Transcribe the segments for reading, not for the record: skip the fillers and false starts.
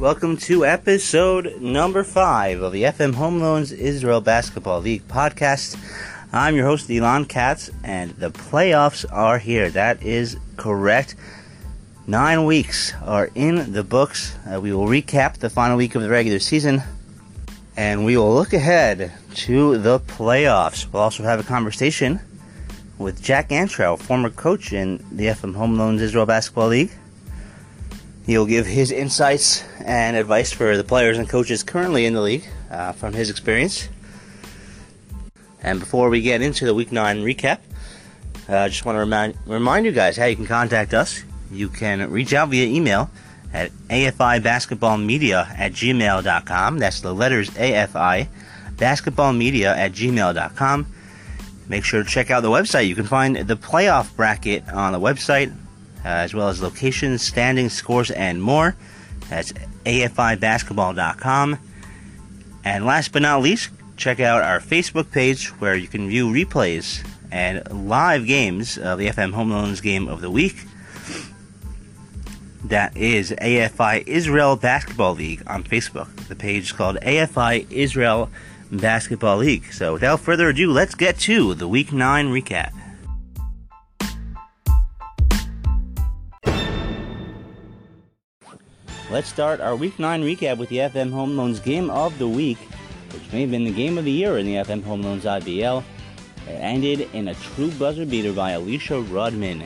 Welcome to episode number 5 of the FM Home Loans Israel Basketball League podcast. I'm your host, Elon Katz, and the playoffs are here. That is correct. 9 weeks are in the books. We will recap the final week of the regular season, and we will look ahead to the playoffs. We'll also have a conversation with Jack Antrell, former coach in the FM Home Loans Israel Basketball League. He'll give his insights and advice for the players and coaches currently in the league from his experience. And before we get into the Week 9 recap, I just want to remind you guys how you can contact us. You can reach out via email at afibasketballmedia@gmail.com. That's the letters afibasketballmedia@gmail.com. Make sure to check out the website. You can find the playoff bracket on the website, as well as locations, standings, scores, and more. That's afibasketball.com. And last but not least, check out our Facebook page where you can view replays and live games of the FM Home Loans Game of the Week. That is AFI Israel Basketball League on Facebook. The page is called AFI Israel Basketball League. So without further ado, let's get to the Week 9 recap. Let's start our Week 9 recap with the FM Home Loans Game of the Week, which may have been the game of the year in the FM Home Loans IBL. It ended in a true buzzer beater by Elisha Rudman.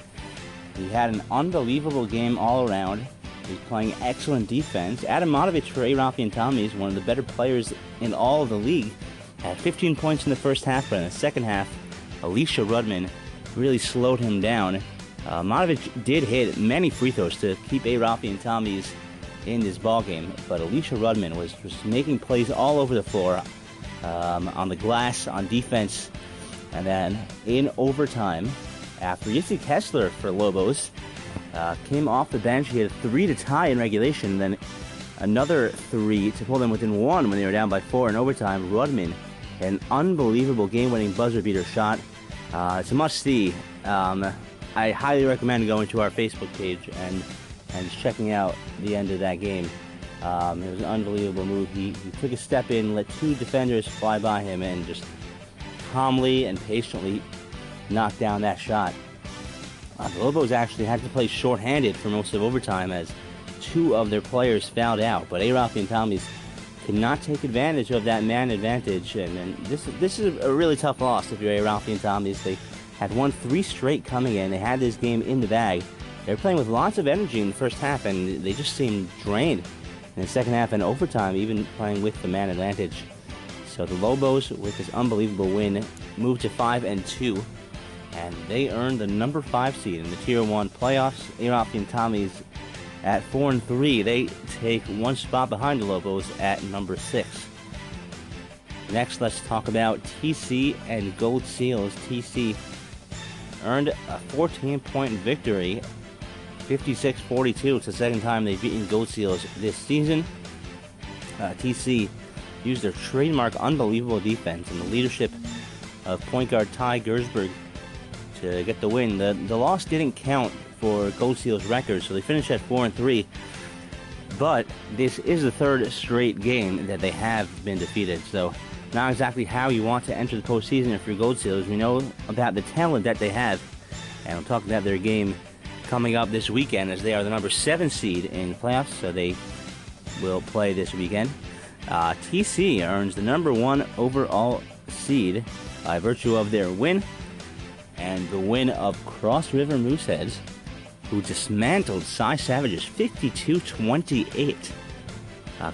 He had an unbelievable game all around. He's playing excellent defense. Adam Monovich for A-Rafi and Tommy is one of the better players in all of the league. Had 15 points in the first half, but in the second half, Elisha Rudman really slowed him down. Monovich did hit many free throws to keep A-Rafi and Tommy's in this ballgame, but Elisha Rudman was just making plays all over the floor, on the glass, on defense, and then in overtime, after Jesse Kessler for Lobos came off the bench, he had a three to tie in regulation, then another three to pull them within one when they were down by four in overtime. Rudman had an unbelievable game-winning buzzer-beater shot. It's a must-see. I highly recommend going to our Facebook page and checking out the end of that game. It was an unbelievable move. He took a step in, let two defenders fly by him, and just calmly and patiently knocked down that shot. The Lobos actually had to play shorthanded for most of overtime as two of their players fouled out, but A-Rafi and Tommy's could not take advantage of that man advantage, and this is a really tough loss if you're A-Rafi and Tommy's. They had won three straight coming in. They had this game in the bag. They were playing with lots of energy in the first half, and they just seemed drained in the second half and overtime, even playing with the man advantage. So the Lobos, with this unbelievable win, moved to 5-2, and they earned the number 5 seed in the Tier 1 playoffs. A-Rafi and Tommy's at 4-3. They take one spot behind the Lobos at number 6. Next, let's talk about TC and Gold Seals. TC earned a 14-point victory, 56-42. It's the second time they've beaten Gold Seals this season. TC used their trademark unbelievable defense and the leadership of point guard Ty Ginsberg to get the win. The loss didn't count for Gold Seals' record, so they finished at 4-3. But this is the third straight game that they have been defeated, so not exactly how you want to enter the postseason if you're Gold Seals. We know about the talent that they have, and I'm talking about their game coming up this weekend, as they are the number 7 seed in playoffs, so they will play this weekend. TC earns the number 1 overall seed by virtue of their win, and the win of Cross River Mooseheads, who dismantled Cy Savages 52-28.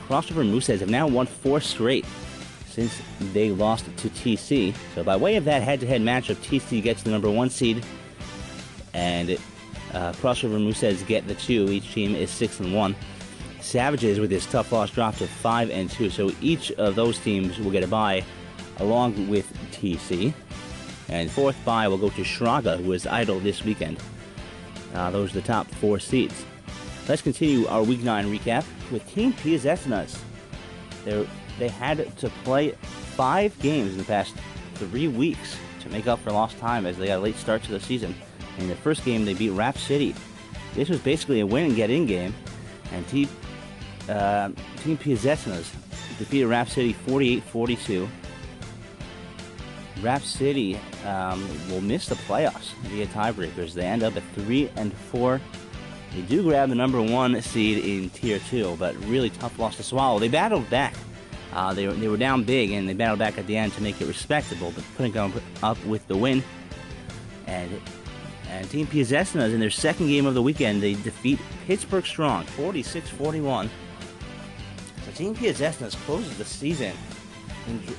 Cross River Mooseheads have now won 4 straight since they lost to TC. So by way of that head-to-head matchup, TC gets the number 1 seed, and Cross River Mooseheads get the 2. Each team is 6-1. Savages, with this tough loss, dropped to 5-2. So each of those teams will get a bye, along with TC. And fourth bye will go to Shraga, who is idle this weekend. Those are the top 4 seeds. Let's continue our Week 9 recap with Team Piasetzna. They had to play 5 games in the past 3 weeks to make up for lost time, as they got a late start to the season. In the first game, they beat Rap City. This was basically a win-and-get-in game, and Team Team Piasetzna's defeated Rap City 48-42. Rap City will miss the playoffs via tiebreakers. They end up at 3-4. They do grab the number one seed in Tier 2, but really tough loss to swallow. They battled back. They were down big, and they battled back at the end to make it respectable, but couldn't come up with the win. And Team Piasetzna is in their second game of the weekend. They defeat Pittsburgh Strong, 46-41. So Team Piasetzna closes the season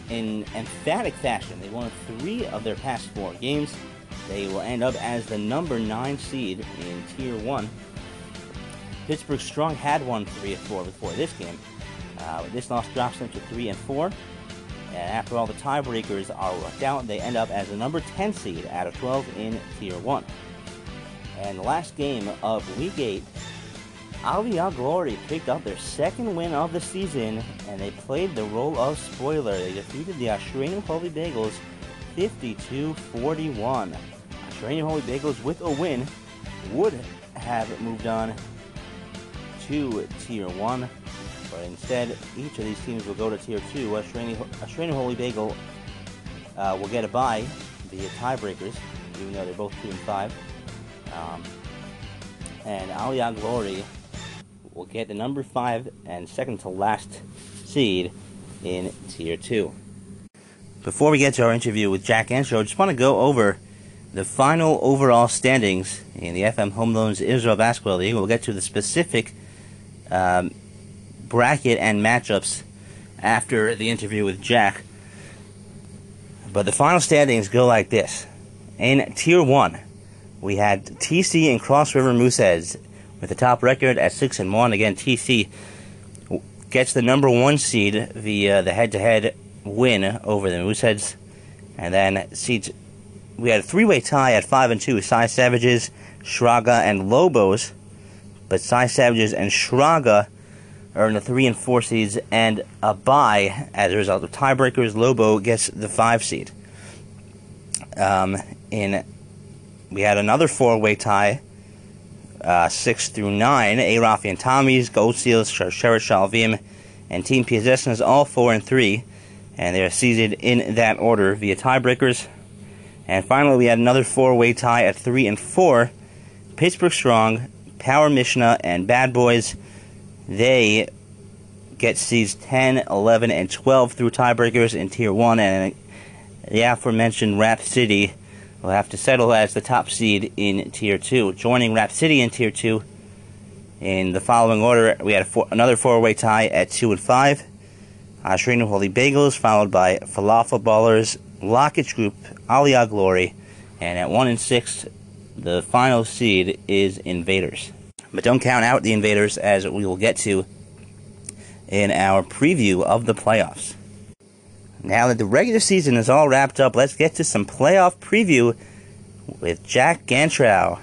in emphatic fashion. They won 3 of their past 4 games. They will end up as the number 9 seed in Tier 1. Pittsburgh Strong had won 3 of 4 before this game. This loss drops them to 3-4. And after all the tiebreakers are worked out, they end up as the number 10 seed out of 12 in Tier 1. And the last game of Week 8, Aliyah Glory picked up their second win of the season, and they played the role of spoiler. They defeated the Ashreinu Holy Bagels 52-41. Ashreinu Holy Bagels with a win would have moved on to Tier 1. But instead, each of these teams will go to Tier 2. Ashreinu Holy Bagel will get a bye via tiebreakers, even though they're both 2-5. And Aliyah Glory will get the number 5 and second to last seed in Tier 2. Before we get to our interview with Jack Antrell, I just want to go over the final overall standings in the FM Home Loans Israel Basketball League. We'll get to the specific bracket and matchups after the interview with Jack. But the final standings go like this. In Tier 1, we had TC and Cross River Mooseheads with the top record at 6-1. Again, TC gets the number 1 seed via the head-to-head win over the Mooseheads. And then seeds, we had a three-way tie at 5-2 with Cy Savages, Shraga, and Lobos. But Cy Savages and Shraga earn the 3 and 4 seeds and a bye as a result of tiebreakers. Lobo gets the 5 seed. We had another 4-way tie, 6-9. A. Rafi and Tommy's, Gold Seals, Sharsheret Shalvim, and Team Piasetzna, all 4 and 3, and they are seeded in that order via tiebreakers. And finally, we had another 4-way tie at 3-4. Pittsburgh Strong, Power Mishnah, and Bad Boys. They get seeds 10, 11, and 12 through tiebreakers in Tier 1, and the aforementioned Rap City will have to settle as the top seed in Tier 2. Joining Rap City in Tier 2, in the following order, we had another 4-way tie at 2-5. Ashreinu Holy Bagels, followed by Falafel Ballers, Blockage Group, Aliyah Glory, and at 1-6, the final seed is Invaders. But don't count out the Invaders, as we will get to in our preview of the playoffs. Now that the regular season is all wrapped up, let's get to some playoff preview with Jack Antrell.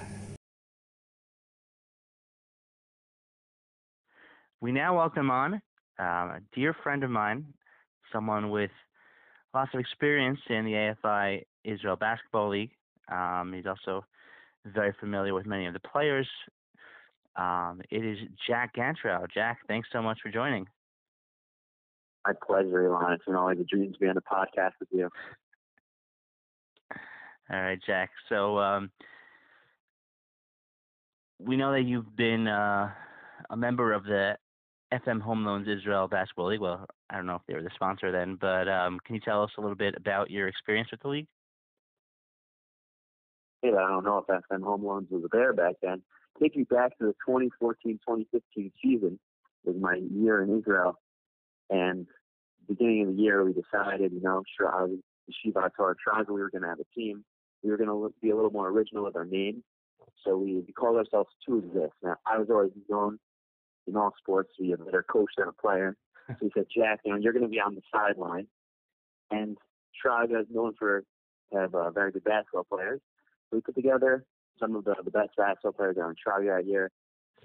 We now welcome on a dear friend of mine, someone with lots of experience in the AFI Israel Basketball League. He's also very familiar with many of the players. It is Jack Antrell. Jack, thanks so much for joining. My pleasure, Elon. It's been always a dream to be on the podcast with you. All right, Jack. So we know that you've been a member of the FM Home Loans Israel Basketball League. Well, I don't know if they were the sponsor then, but can you tell us a little bit about your experience with the league? Yeah, I don't know if FM Home Loans was there back then. Taking back to the 2014-2015 season was my year in Israel, and beginning of the year we decided, I was Yeshiva Torah Traga, we were going to have a team. We were going to be a little more original with our name, so we called ourselves To Exist. Now, I was always known in all sports to be a better coach than a player, so we said, Jack, you're going to be on the sideline, and Traga is known for have very good basketball players. So we put together some of the best basketball players on Charlie that year,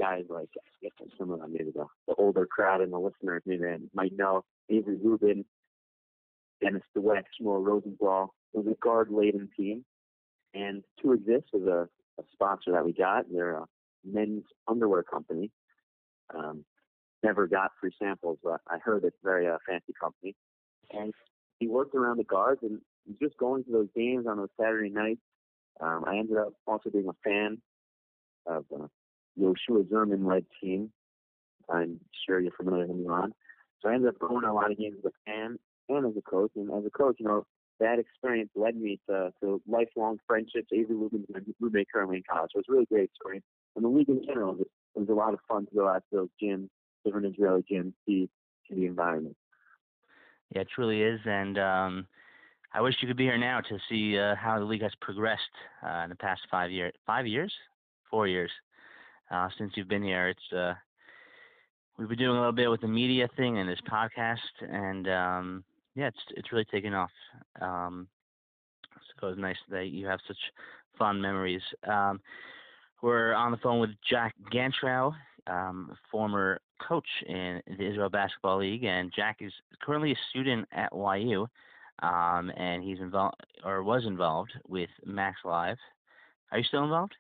guys like, I guess some of them, maybe the older crowd and the listeners maybe might know, Avery Rubin, Dennis DeWitt, Kimmel Rosenblatt. It was a guard-laden team. And To Exist was a sponsor that we got. They're a men's underwear company. never got free samples, but I heard it's a very fancy company. And he worked around the guards, and just going to those games on those Saturday nights, I ended up also being a fan of Yoshua Zerman-led team. I'm sure you're familiar with Elon. So I ended up going to a lot of games as a fan and as a coach. And as a coach, you know, that experience led me to lifelong friendships. Avery Rubin is my roommate currently in college. So it's a really great experience. And the league in general, it was a lot of fun to go out to those gyms, different Israeli gyms, see the environment. Yeah, it truly is. And I wish you could be here now to see how the league has progressed in the past 4 years since you've been here. We've been doing a little bit with the media thing and this podcast, and it's really taken off. So it was nice that you have such fond memories. We're on the phone with Jack Antrell, former coach in the Israel Basketball League, and Jack is currently a student at YU, and he's was involved with Max Live. Are you still involved?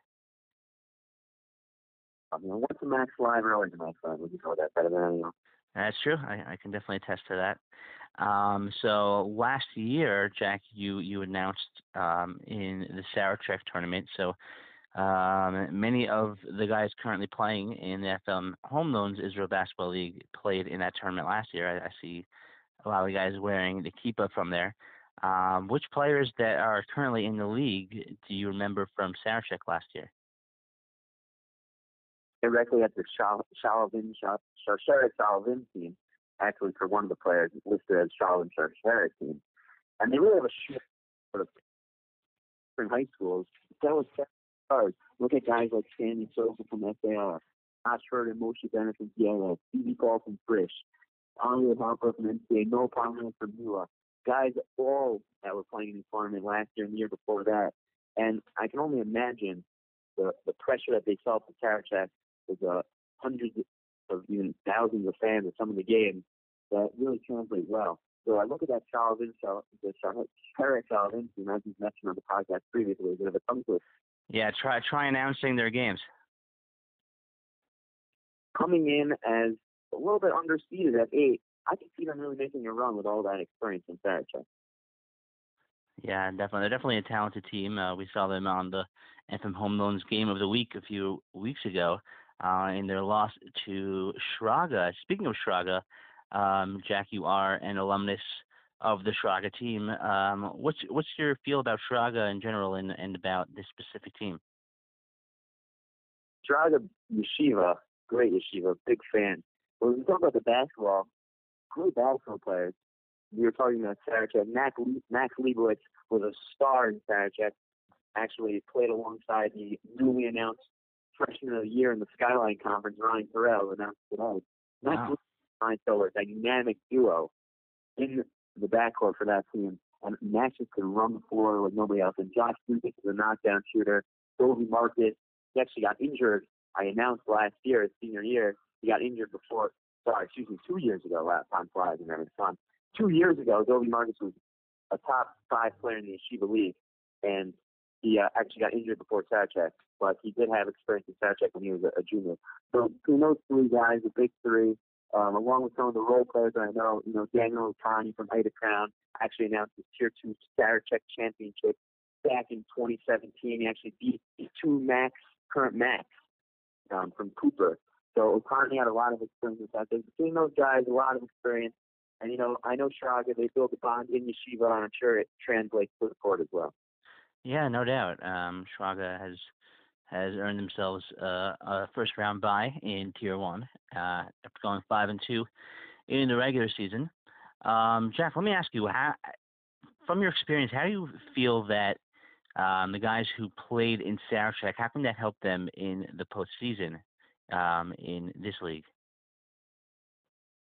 What's a Max Live or always a Max Live? Would you know that better than anyone? That's true. I can definitely attest to that. So last year, Jack, you announced in the Sarachek tournament. So many of the guys currently playing in the FM Home Loans Israel Basketball League played in that tournament last year. I see a lot of the guys wearing the kippah from there. Which players that are currently in the league do you remember from Sarachek last year? Directly at the Sharsheret Shalvim team, actually for one of the players listed as Sharsheret team, and they really have a shift sort of from high schools. That was hard. Look at guys like Sandy Silva from FAR, Ashreinu and Moshe Bennett from Yale, Stevie Paul from Frisch, Aliyah Glory from NCAA, Noah Palmer from ULA. Guys all that were playing in the tournament last year and the year before that, and I can only imagine the pressure that they felt at Sarachek. There's hundreds of even thousands of fans at some of the games that really translate well. So I look at that Sharsheret Shalvim team, as you mentioned on the podcast previously, a bit of a tongue twister. Yeah, try announcing their games. Coming in as a little bit underseeded at 8, I can see them really making a run with all that experience in Sarachek. Yeah, definitely. They're definitely a talented team. We saw them on the FM Home Loans Game of the Week a few weeks ago. In their loss to Shraga. Speaking of Shraga, Jack, you are an alumnus of the Shraga team. What's your feel about Shraga in general and about this specific team? Shraga Yeshiva, great Yeshiva, big fan. Well, when we talk about the basketball, great basketball players. We were talking about Sarachek. Max Leibowitz was a star in Sarachek. Actually, played alongside the newly announced freshman of the year in the Skyline Conference, Ryan Perrell, announced today. Max Leibowitz were a dynamic duo in the backcourt for that team. And Max just could run the floor with nobody else. And Josh Lucas is a knockdown shooter. Dolby Marcus, he actually got injured. I announced last year, his senior year, he got injured 2 years ago. Last time flies and everything fun. 2 years ago, Dolby Marcus was a top 5 player in the Yeshiva League, and he actually got injured before Sarachek, but he did have experience in Sarachek when he was a junior. So between those three guys, the big three, along with some of the role players that I know, you know, Daniel Otani from Ida Crown actually announced his Tier 2 Sarachek Championship back in 2017. He actually beat two current Max from Cooper. So Otani had a lot of experience in Sarachek. Between those guys, a lot of experience. And, you know, I know Shraga, they built a bond in Yeshiva, and I'm sure it translates to the court as well. Yeah, no doubt. Shraga has earned themselves a first-round bye in Tier 1, after going 5-2 in the regular season. Jack, let me ask you, from your experience, how do you feel that the guys who played in Sarachek, how can that help them in the postseason in this league?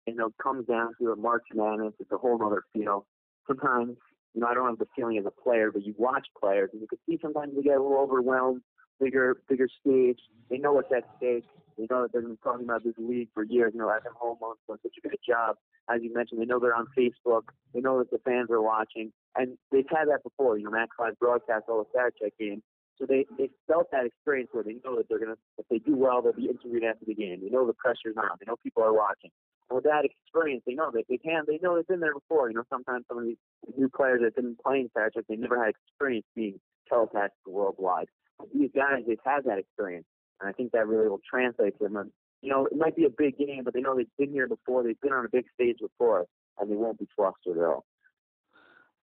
You know, it comes down to a March Madness. It's a whole other feel. Sometimes, you know, I don't have the feeling as a player, but you watch players, and you can see sometimes they get a little overwhelmed, bigger stage. They know what's at stake. They know that they've been talking about this league for years. You know, FM Home Loans does such a good job. As you mentioned, they know they're on Facebook. They know that the fans are watching. And they've had that before. You know, Max Live broadcast all the Sarachek games. So they felt that experience where they know that they're gonna, if they do well, they'll be interviewed after the game. They know the pressure's on. They know people are watching. And with that experience, they know that they can. They know they've been there before. You know, sometimes some of these new players that didn't play in Sarachek, they never had experience being telecast worldwide. But these guys, they've had that experience, and I think that really will translate to them. And, you know, it might be a big game, but they know they've been here before. They've been on a big stage before, and they won't be flustered at all.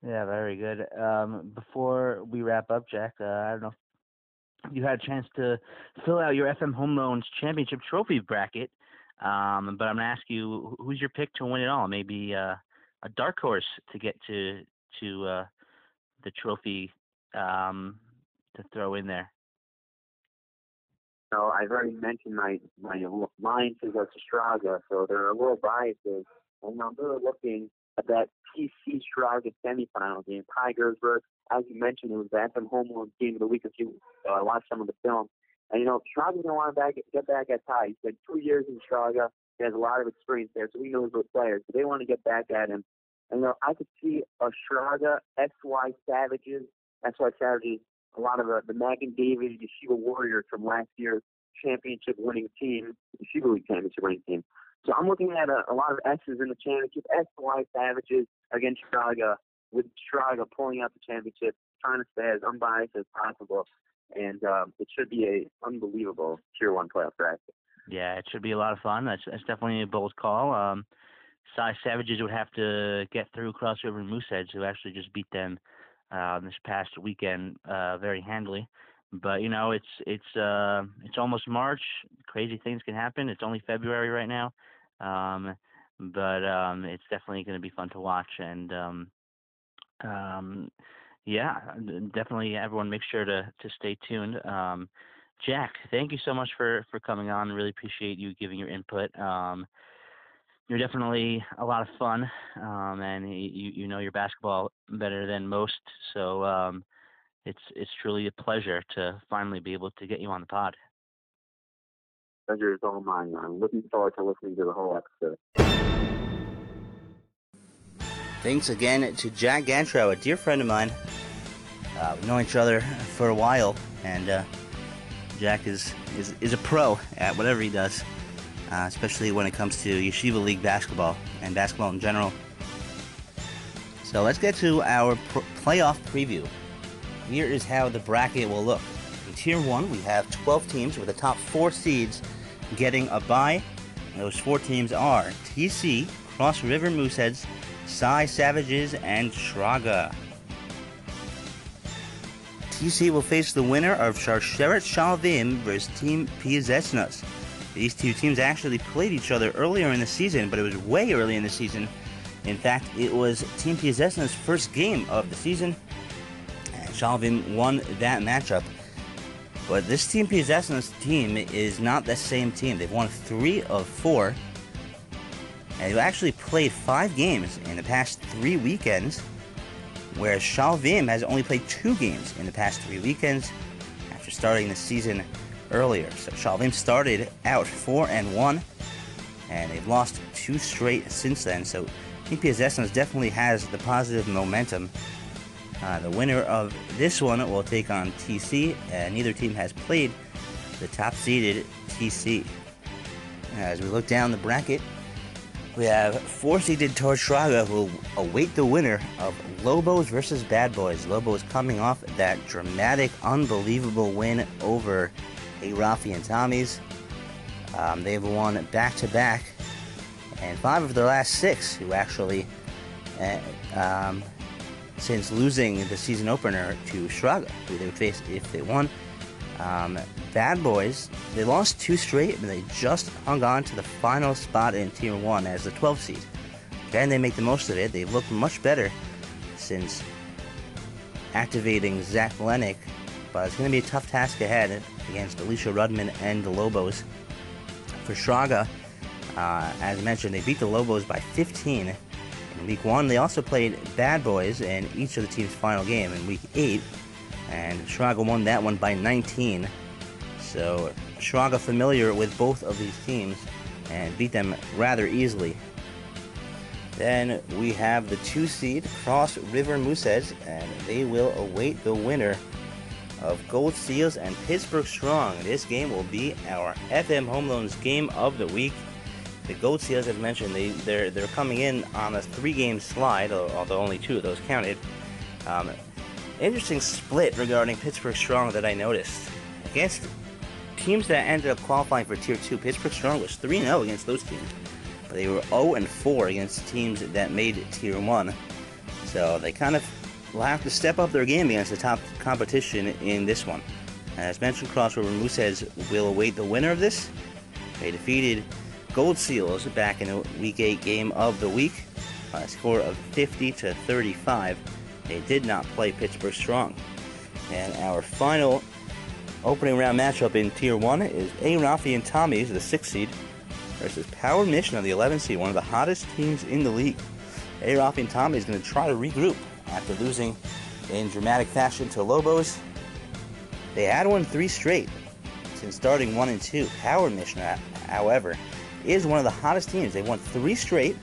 Yeah, very good. Before we wrap up, Jack, I don't know if you had a chance to fill out your FM Home Loans Championship Trophy bracket, but I'm going to ask you, who's your pick to win it all? Maybe a dark horse to get to the trophy to throw in there. No, I've already mentioned my alliances are Straga, so they're a little biased, and I'm really looking at that PC Straga semifinal game. Tigers were, as you mentioned, it was the FM Home Loans Game of the Week. If you watched some of the film, and you know Straga's gonna want to get back at Ty. He's been 2 years in Straga. He has a lot of experience there, so he knows those players. So they want to get back at him. And you know, I could see a Straga Cy Savages. A lot of the Mac and David Yeshiva Warriors from last year's Yeshiva League championship winning team. So I'm looking at a lot of S's in the championship. Cy Savages against Straga, with Straga pulling out the championship, trying to stay as unbiased as possible. And it should be a unbelievable Tier 1 playoff bracket. Yeah, it should be a lot of fun. That's definitely a bold call. Cy Savages would have to get through Cross River Mooseheads, who actually just beat them this past weekend very handily. But, you know, it's almost March. Crazy things can happen. It's only February right now. But it's definitely going to be fun to watch. And, yeah, definitely everyone make sure to stay tuned. Jack, thank you so much for coming on. Really appreciate you giving your input. You're definitely a lot of fun, and you know your basketball better than most. So, It's truly a pleasure to finally be able to get you on the pod. Pleasure is all mine. I'm looking forward to listening to the whole episode. Thanks again to Jack Antrell, a dear friend of mine. We've known each other for a while, and Jack is a pro at whatever he does, especially when it comes to Yeshiva League basketball and basketball in general. So let's get to our playoff preview. Here is how the bracket will look. In Tier 1, we have 12 teams with the top 4 seeds getting a bye. And those 4 teams are TC, Cross River Mooseheads, Cy Savages, and Straga. TC will face the winner of Sharsheret Shalvim versus Team Piasetzna. These two teams actually played each other earlier in the season, but it was way early in the season. In fact, it was Team Piasetzna's first game of the season. Shalvim won that matchup, but this Team Piasetzna's team is not the same team. They've won 3 of 4, and they've actually played 5 games in the past 3 weekends, whereas Shalvim has only played 2 games in the past 3 weekends after starting the season earlier. So Shalvim started out 4-1, and they've lost 2 straight since then. So Team Piasetzna definitely has the positive momentum. The winner of this one will take on TC, and neither team has played the top-seeded TC. As we look down the bracket, we have 4-seeded Tor Straga, who will await the winner of Lobos versus Bad Boys. Lobos coming off that dramatic, unbelievable win over Rafi and Tommy's. They've won back-to-back, and 5 of their last 6, who actually... since losing the season opener to Straga, who they would face if they won. Bad Boys, they lost 2 straight, but they just hung on to the final spot in Tier 1 as the 12th seed. Then they make the most of it. They've looked much better since activating Zach Lenick, but it's going to be a tough task ahead against Elisha Rudman and the Lobos. For Straga, as mentioned, they beat the Lobos by 15. In Week 1, they also played Bad Boys in each of the team's final game in Week 8, and Straga won that one by 19. So Straga familiar with both of these teams and beat them rather easily. Then we have the 2 seed Cross River Mooseheads, and they will await the winner of Gold Seals and Pittsburgh Strong. This game will be our FM Home Loans Game of the Week. The Gold Seals, as mentioned, they're coming in on a three-game slide, although only two of those counted. Interesting split regarding Pittsburgh Strong that I noticed. Against teams that ended up qualifying for Tier 2, Pittsburgh Strong was 3-0 against those teams. But they were 0-4 against teams that made Tier 1. So they kind of will have to step up their game against the top competition in this one. As mentioned, Cross River Mooseheads will await the winner of this. They defeated Gold Seals back in the Week 8 Game of the Week on a score of 50-35. They did not play Pittsburgh Strong. And our final opening round matchup in Tier 1 is A. Rafi and Tommy's, the 6th seed, versus Power Mishnah, the 11th seed, one of the hottest teams in the league. A. Rafi and Tommy is going to try to regroup after losing in dramatic fashion to Lobos. They had won 3 straight since starting 1-2. Power Mishnah, however, is one of the hottest teams. They won 3 straight.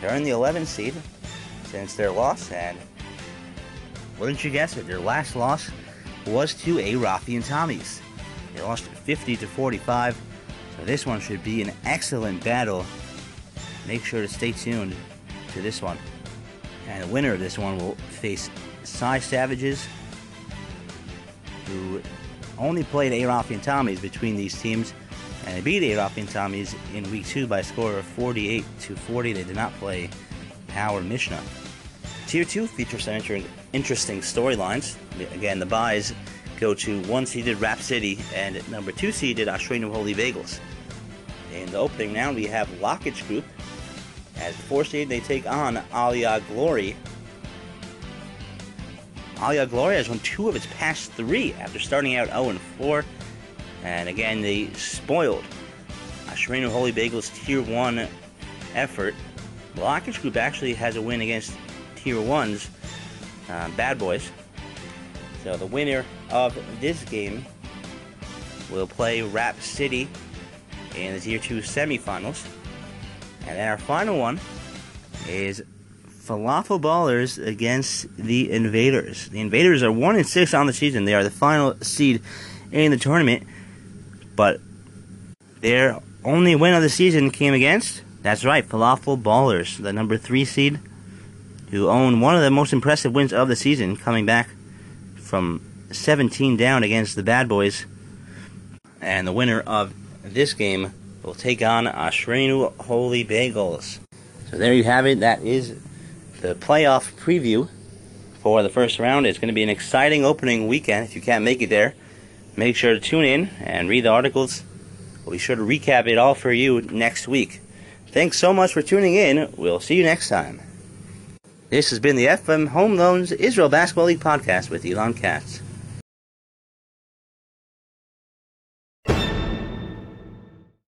They're in the 11th seed since their loss, and wouldn't you guess it, their last loss was to A. Rafi and Tommy's. They lost 50-45, so this one should be an excellent battle. Make sure to stay tuned to this one. And the winner of this one will face Cy Savages, who only played A. Rafi and Tommy's between these teams, and they beat A. Rafi and Tommy's in Week 2 by a score of 48-40. They did not play Power Mishnah. Tier 2 features some interesting storylines. Again, the buys go to 1-seeded Rap City and number 2-seeded Ashreinu Holy Bagels. In the opening round, we have Blockage Group. As the 4-seed, they take on Aliyah Glory. Aliyah Glory has won 2 of its past 3 after starting out 0-4. And again, they spoiled Ashreinu Holy Bagels' Tier 1 effort. Blockage Group actually has a win against Tier 1's Bad Boys. So the winner of this game will play Rap City in the Tier 2 semifinals. And then our final one is Falafel Ballers against the Invaders. The Invaders are 1-6 on the season. They are the final seed in the tournament, but their only win of the season came against, that's right, Falafel Ballers, the number 3 seed, who own one of the most impressive wins of the season, coming back from 17 down against the Bad Boys. And the winner of this game will take on Ashreinu Holy Bagels. So there you have it. That is the playoff preview for the first round. It's going to be an exciting opening weekend. If you can't make it there, make sure to tune in and read the articles. We'll be sure to recap it all for you next week. Thanks so much for tuning in. We'll see you next time. This has been the FM Home Loans Israel Basketball League podcast with Elon Katz.